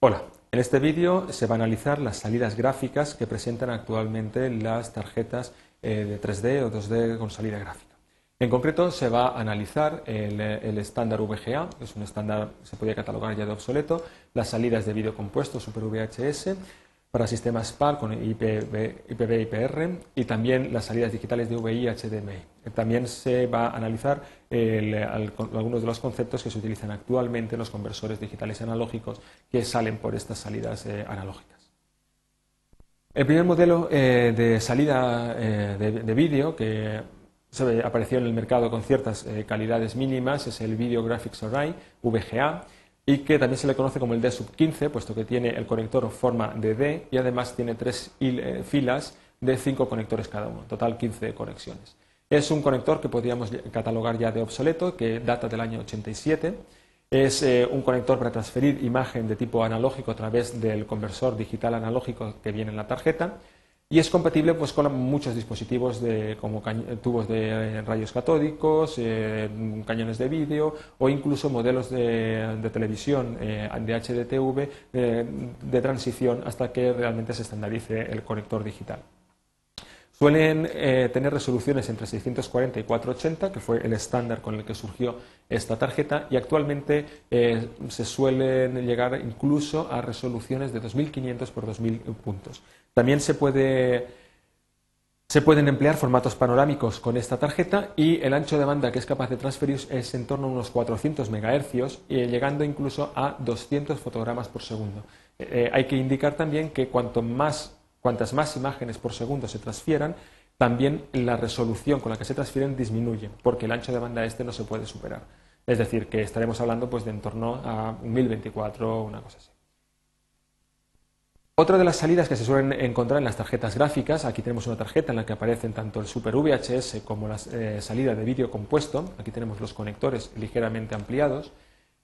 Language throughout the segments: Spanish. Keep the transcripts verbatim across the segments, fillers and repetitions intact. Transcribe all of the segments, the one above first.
Hola, en este vídeo se va a analizar las salidas gráficas que presentan actualmente las tarjetas de tres D o dos D con salida gráfica. En concreto se va a analizar el estándar V G A, que es un estándar que se podía catalogar ya de obsoleto, las salidas de vídeo compuesto Super V H S para sistemas PAL con YPbPr y también las salidas digitales de U V I y H D M I. También se va a analizar el, al, algunos de los conceptos que se utilizan actualmente en los conversores digitales analógicos que salen por estas salidas eh, analógicas. El primer modelo eh, de salida eh, de, de vídeo que se apareció en el mercado con ciertas eh, calidades mínimas es el Video Graphics Array, V G A, y que también se le conoce como el D sub quince, puesto que tiene el conector en forma de D y además tiene tres filas de cinco conectores cada uno, total quince conexiones. Es un conector que podríamos catalogar ya de obsoleto, que data del año ochenta y siete. Es eh, un conector para transferir imagen de tipo analógico a través del conversor digital analógico que viene en la tarjeta y es compatible pues, con muchos dispositivos de, como tubos de rayos catódicos, eh, cañones de vídeo o incluso modelos de, de televisión, eh, de H D T V, eh, de transición hasta que realmente se estandarice el conector digital. Suelen eh, tener resoluciones entre seiscientos cuarenta y cuatrocientos ochenta, que fue el estándar con el que surgió esta tarjeta, y actualmente eh, se suelen llegar incluso a resoluciones de dos mil quinientos por dos mil puntos. También se puede, se pueden emplear formatos panorámicos con esta tarjeta y el ancho de banda que es capaz de transferir es en torno a unos cuatrocientos megahercios, eh, llegando incluso a doscientos fotogramas por segundo. Eh, hay que indicar también que cuanto más Cuantas más imágenes por segundo se transfieran, también la resolución con la que se transfieren disminuye, porque el ancho de banda este no se puede superar. Es decir, que estaremos hablando pues, de en torno a mil veinticuatro o una cosa así. Otra de las salidas que se suelen encontrar en las tarjetas gráficas, aquí tenemos una tarjeta en la que aparecen tanto el Super V H S como la eh, salida de vídeo compuesto, aquí tenemos los conectores ligeramente ampliados.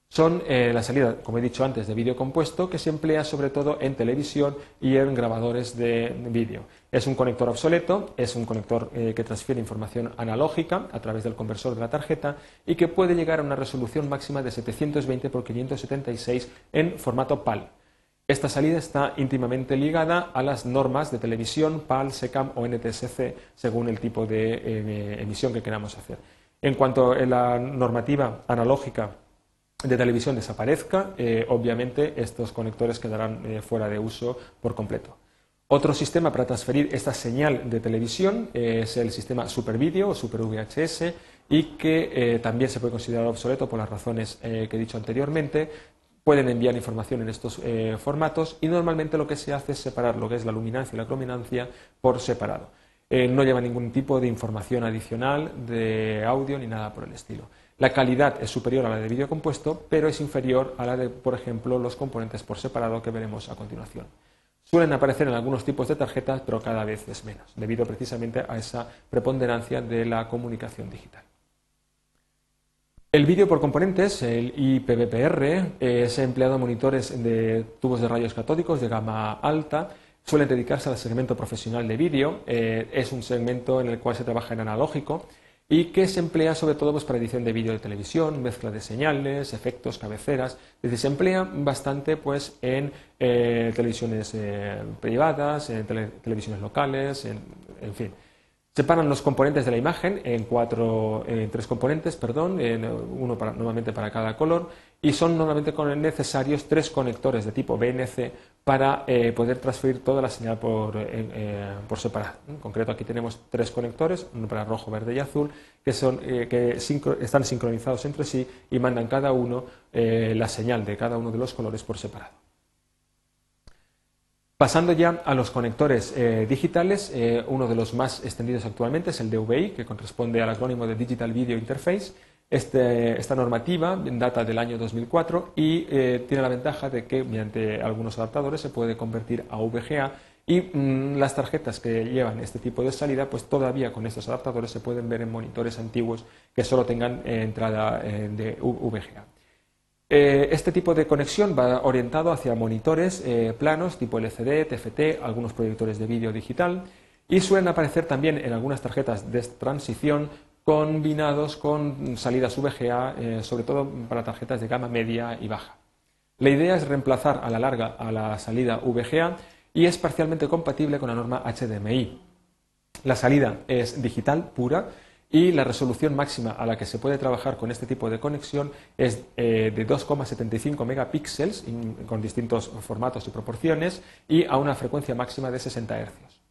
Son eh, la salida, como he dicho antes, de vídeo compuesto que se emplea sobre todo en televisión y en grabadores de vídeo. Es un conector obsoleto, es un conector eh, que transfiere información analógica a través del conversor de la tarjeta y que puede llegar a una resolución máxima de setecientos veinte por quinientos setenta y seis en formato PAL. Esta salida está íntimamente ligada a las normas de televisión, PAL, SECAM o N T S C, según el tipo de eh, emisión que queramos hacer. En cuanto a la normativa analógica de televisión desaparezca, eh, obviamente estos conectores quedarán eh, fuera de uso por completo. Otro sistema para transferir esta señal de televisión eh, es el sistema Super Video o Super V H S y que eh, también se puede considerar obsoleto por las razones eh, que he dicho anteriormente. Pueden enviar información en estos eh, formatos y normalmente lo que se hace es separar lo que es la luminancia y la crominancia por separado. Eh, no lleva ningún tipo de información adicional de audio ni nada por el estilo. La calidad es superior a la de vídeo compuesto, pero es inferior a la de, por ejemplo, los componentes por separado que veremos a continuación. Suelen aparecer en algunos tipos de tarjetas, pero cada vez es menos, debido precisamente a esa preponderancia de la comunicación digital. El vídeo por componentes, el YPbPr, es empleado en monitores de tubos de rayos catódicos de gama alta. Suelen dedicarse al segmento profesional de vídeo. Eh, es un segmento en el cual se trabaja en analógico y que se emplea sobre todo pues, para edición de vídeo de televisión, mezcla de señales, efectos, cabeceras. Es decir, se emplea bastante pues, en eh, televisiones eh, privadas, en tele, televisiones locales, en, en fin. Separan los componentes de la imagen en, cuatro, en tres componentes, perdón, en uno para, normalmente para cada color, y son normalmente necesarios tres conectores de tipo B N C para eh, poder transferir toda la señal por, eh, por separado. En concreto, aquí tenemos tres conectores, uno para rojo, verde y azul, que, son, eh, que sincro, están sincronizados entre sí y mandan cada uno eh, la señal de cada uno de los colores por separado. Pasando ya a los conectores eh, digitales, eh, uno de los más extendidos actualmente es el D V I, que corresponde al acrónimo de Digital Video Interface. Este, esta normativa data del año dos mil cuatro y eh, tiene la ventaja de que mediante algunos adaptadores se puede convertir a V G A y mmm, las tarjetas que llevan este tipo de salida, pues todavía con estos adaptadores se pueden ver en monitores antiguos que solo tengan eh, entrada eh, de V G A. Este tipo de conexión va orientado hacia monitores eh, planos tipo L C D, T F T, algunos proyectores de vídeo digital y suelen aparecer también en algunas tarjetas de transición combinados con salidas V G A, eh, sobre todo para tarjetas de gama media y baja. La idea es reemplazar a la larga a la salida V G A y es parcialmente compatible con la norma H D M I. La salida es digital pura y la resolución máxima a la que se puede trabajar con este tipo de conexión es eh, de dos coma setenta y cinco megapíxeles con distintos formatos y proporciones y a una frecuencia máxima de sesenta hercios.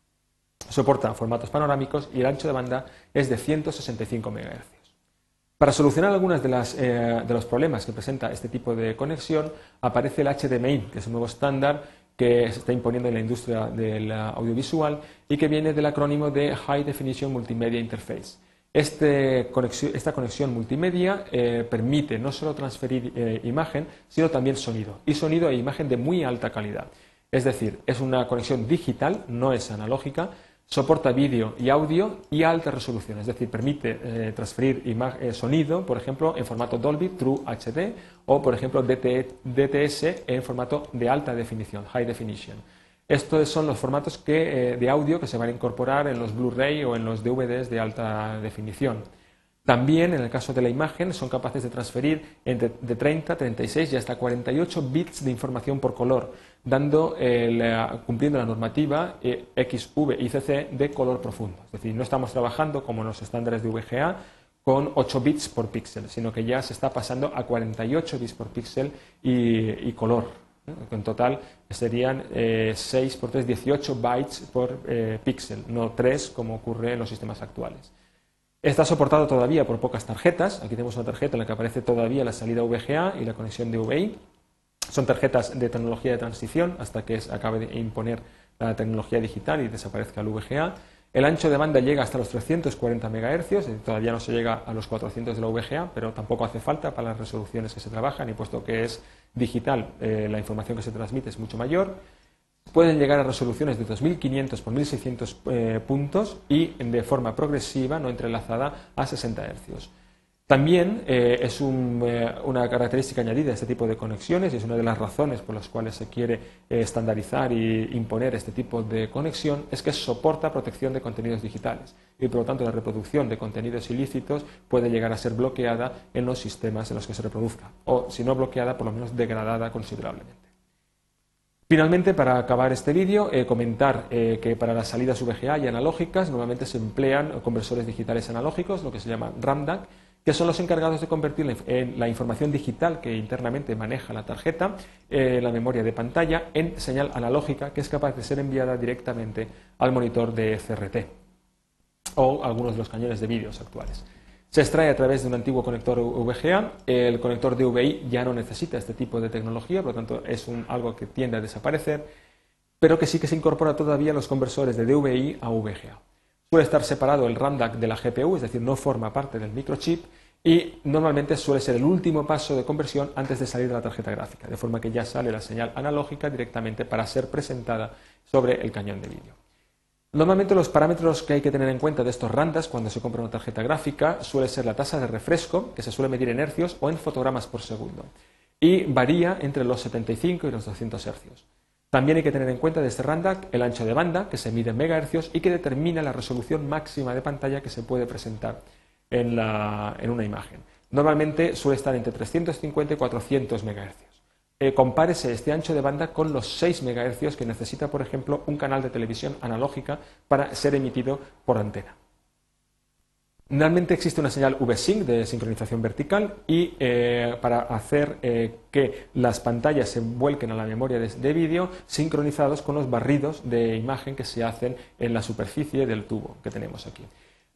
Soporta formatos panorámicos y el ancho de banda es de ciento sesenta y cinco megahercios. Para solucionar algunos de, eh, de los problemas que presenta este tipo de conexión aparece el H D M I, que es un nuevo estándar que se está imponiendo en la industria del audiovisual y que viene del acrónimo de High Definition Multimedia Interface. Este conexión, esta conexión multimedia eh, permite no solo transferir eh, imagen, sino también sonido, y sonido e imagen de muy alta calidad. Es decir, es una conexión digital, no es analógica, soporta vídeo y audio y a alta resolución, es decir, permite eh, transferir eh, sonido, por ejemplo, en formato Dolby, True H D, o por ejemplo D T S en formato de alta definición, High Definition. Estos son los formatos que, eh, de audio que se van a incorporar en los Blu-ray o en los D V Ds de alta definición. También, en el caso de la imagen, son capaces de transferir entre de treinta, treinta y seis y hasta cuarenta y ocho bits de información por color, dando eh, la, cumpliendo la normativa eh, X, V y C C de color profundo. Es decir, no estamos trabajando como en los estándares de V G A con ocho bits por píxel, sino que ya se está pasando a cuarenta y ocho bits por píxel y, y color. En total serían eh, seis por tres, dieciocho bytes por eh, píxel, no tres como ocurre en los sistemas actuales. Está soportado todavía por pocas tarjetas. Aquí tenemos una tarjeta en la que aparece todavía la salida V G A y la conexión de D V I. Son tarjetas de tecnología de transición hasta que se acabe de imponer la tecnología digital y desaparezca el V G A. El ancho de banda llega hasta los trescientos cuarenta megahercios, todavía no se llega a los cuatrocientos de la V G A, pero tampoco hace falta para las resoluciones que se trabajan y puesto que es digital, eh, la información que se transmite es mucho mayor. Pueden llegar a resoluciones de dos mil quinientos por mil seiscientos eh, puntos y de forma progresiva, no entrelazada, a sesenta hercios. También eh, es un, eh, una característica añadida a este tipo de conexiones y es una de las razones por las cuales se quiere eh, estandarizar y imponer este tipo de conexión, es que soporta protección de contenidos digitales y por lo tanto la reproducción de contenidos ilícitos puede llegar a ser bloqueada en los sistemas en los que se reproduzca o, si no bloqueada, por lo menos degradada considerablemente. Finalmente, para acabar este vídeo, eh, comentar eh, que para las salidas V G A y analógicas normalmente se emplean conversores digitales analógicos, lo que se llama RAM D A C, que son los encargados de convertir la, en la información digital que internamente maneja la tarjeta, eh, la memoria de pantalla, en señal analógica que es capaz de ser enviada directamente al monitor de C R T o algunos de los cañones de vídeos actuales. Se extrae a través de un antiguo conector V G A, el conector D V I ya no necesita este tipo de tecnología, por lo tanto es un, algo que tiende a desaparecer, pero que sí que se incorpora todavía en los conversores de D V I a V G A. Suele estar separado el RAM D A C de la G P U, es decir, no forma parte del microchip y normalmente suele ser el último paso de conversión antes de salir de la tarjeta gráfica, de forma que ya sale la señal analógica directamente para ser presentada sobre el cañón de vídeo. Normalmente los parámetros que hay que tener en cuenta de estos RAM D A Cs cuando se compra una tarjeta gráfica suele ser la tasa de refresco, que se suele medir en hercios o en fotogramas por segundo, y varía entre los setenta y cinco y los doscientos hercios. También hay que tener en cuenta de este RAM D A C el ancho de banda, que se mide en megahercios y que determina la resolución máxima de pantalla que se puede presentar en, la, en una imagen. Normalmente suele estar entre trescientos cincuenta y cuatrocientos megahercios. Eh, compárese este ancho de banda con los seis megahercios que necesita, por ejemplo, un canal de televisión analógica para ser emitido por antena. Normalmente existe una señal Vsync de sincronización vertical y eh, para hacer eh, que las pantallas se vuelquen a la memoria de, de vídeo sincronizados con los barridos de imagen que se hacen en la superficie del tubo que tenemos aquí.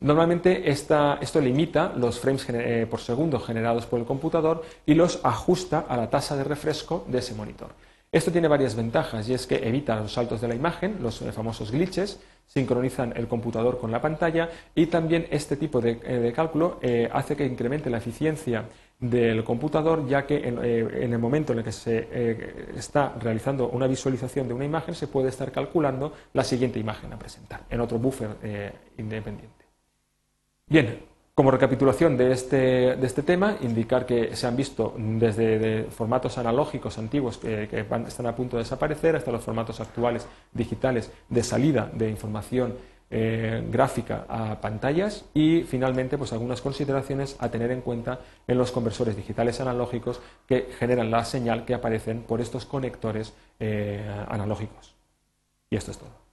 Normalmente esta, esto limita los frames por segundo generados por el computador y los ajusta a la tasa de refresco de ese monitor. Esto tiene varias ventajas y es que evita los saltos de la imagen, los famosos glitches, sincronizan el computador con la pantalla y también este tipo de, de cálculo eh, hace que incremente la eficiencia del computador, ya que en, eh, en el momento en el que se eh, está realizando una visualización de una imagen se puede estar calculando la siguiente imagen a presentar en otro buffer eh, independiente. Bien, como recapitulación de este, de este tema, indicar que se han visto desde de formatos analógicos antiguos que, que van, están a punto de desaparecer hasta los formatos actuales digitales de salida de información eh, gráfica a pantallas y finalmente pues algunas consideraciones a tener en cuenta en los conversores digitales analógicos que generan la señal que aparecen por estos conectores eh, analógicos. Y esto es todo.